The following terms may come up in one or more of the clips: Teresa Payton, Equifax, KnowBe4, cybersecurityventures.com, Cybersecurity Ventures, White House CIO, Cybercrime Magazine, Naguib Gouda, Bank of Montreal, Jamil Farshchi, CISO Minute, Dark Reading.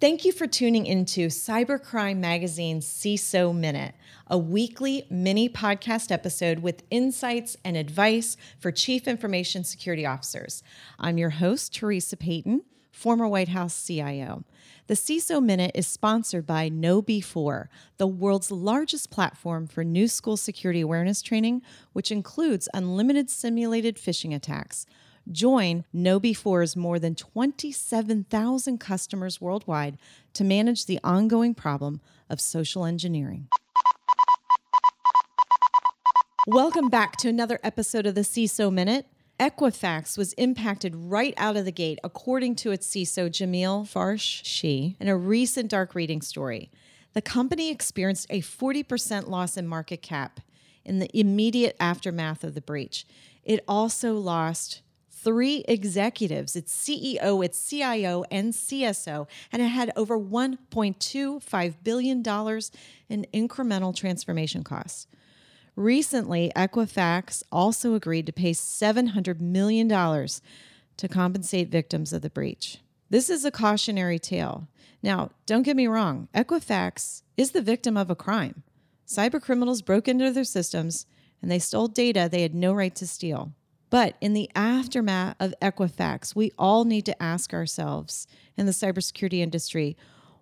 Thank you for tuning into Cybercrime Magazine's CISO Minute, a weekly mini podcast episode with insights and advice for Chief Information Security Officers. I'm your host, Teresa Payton, former White House CIO. The CISO Minute is sponsored by KnowBe4, the world's largest platform for new school security awareness training, which includes unlimited simulated phishing attacks. Join KnowBe4's more than 27,000 customers worldwide to manage the ongoing problem of social engineering. Welcome back to another episode of the CISO Minute. Equifax was impacted right out of the gate, according to its CISO, Jamil Farshchi, in a recent Dark Reading story. The company experienced a 40% loss in market cap in the immediate aftermath of the breach. It also lost 3 executives, its CEO, its CIO, and CSO, and it had over $1.25 billion in incremental transformation costs. Recently, Equifax also agreed to pay $700 million to compensate victims of the breach. This is a cautionary tale. Now, don't get me wrong, Equifax is the victim of a crime. Cybercriminals broke into their systems, and they stole data they had no right to steal. But in the aftermath of Equifax, we all need to ask ourselves in the cybersecurity industry,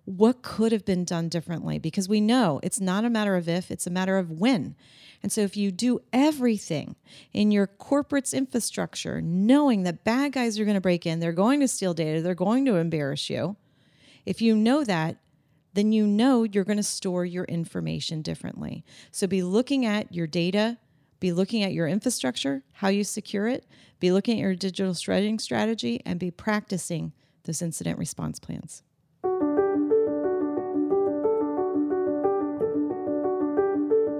what could have been done differently? Because we know it's not a matter of if, it's a matter of when. And so if you do everything in your corporate's infrastructure, knowing that bad guys are going to break in, they're going to steal data, they're going to embarrass you, if you know that, then you know you're going to store your information differently. So be looking at your data, be looking at your infrastructure, how you secure it, be looking at your digital shredding strategy, and be practicing those incident response plans.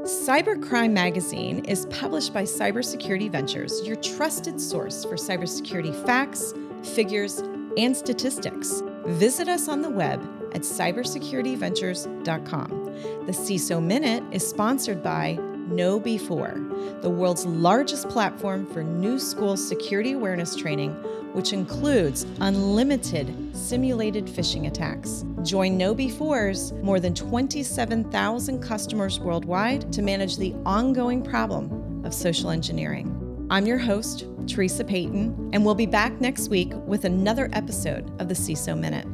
Cybercrime Magazine is published by Cybersecurity Ventures, your trusted source for cybersecurity facts, figures, and statistics. Visit us on the web at cybersecurityventures.com. The CISO Minute is sponsored by KnowBe4, the world's largest platform for new school security awareness training, which includes unlimited simulated phishing attacks. Join KnowBe4's more than 27,000 customers worldwide to manage the ongoing problem of social engineering. I'm your host, Teresa Payton, and we'll be back next week with another episode of the CISO Minute.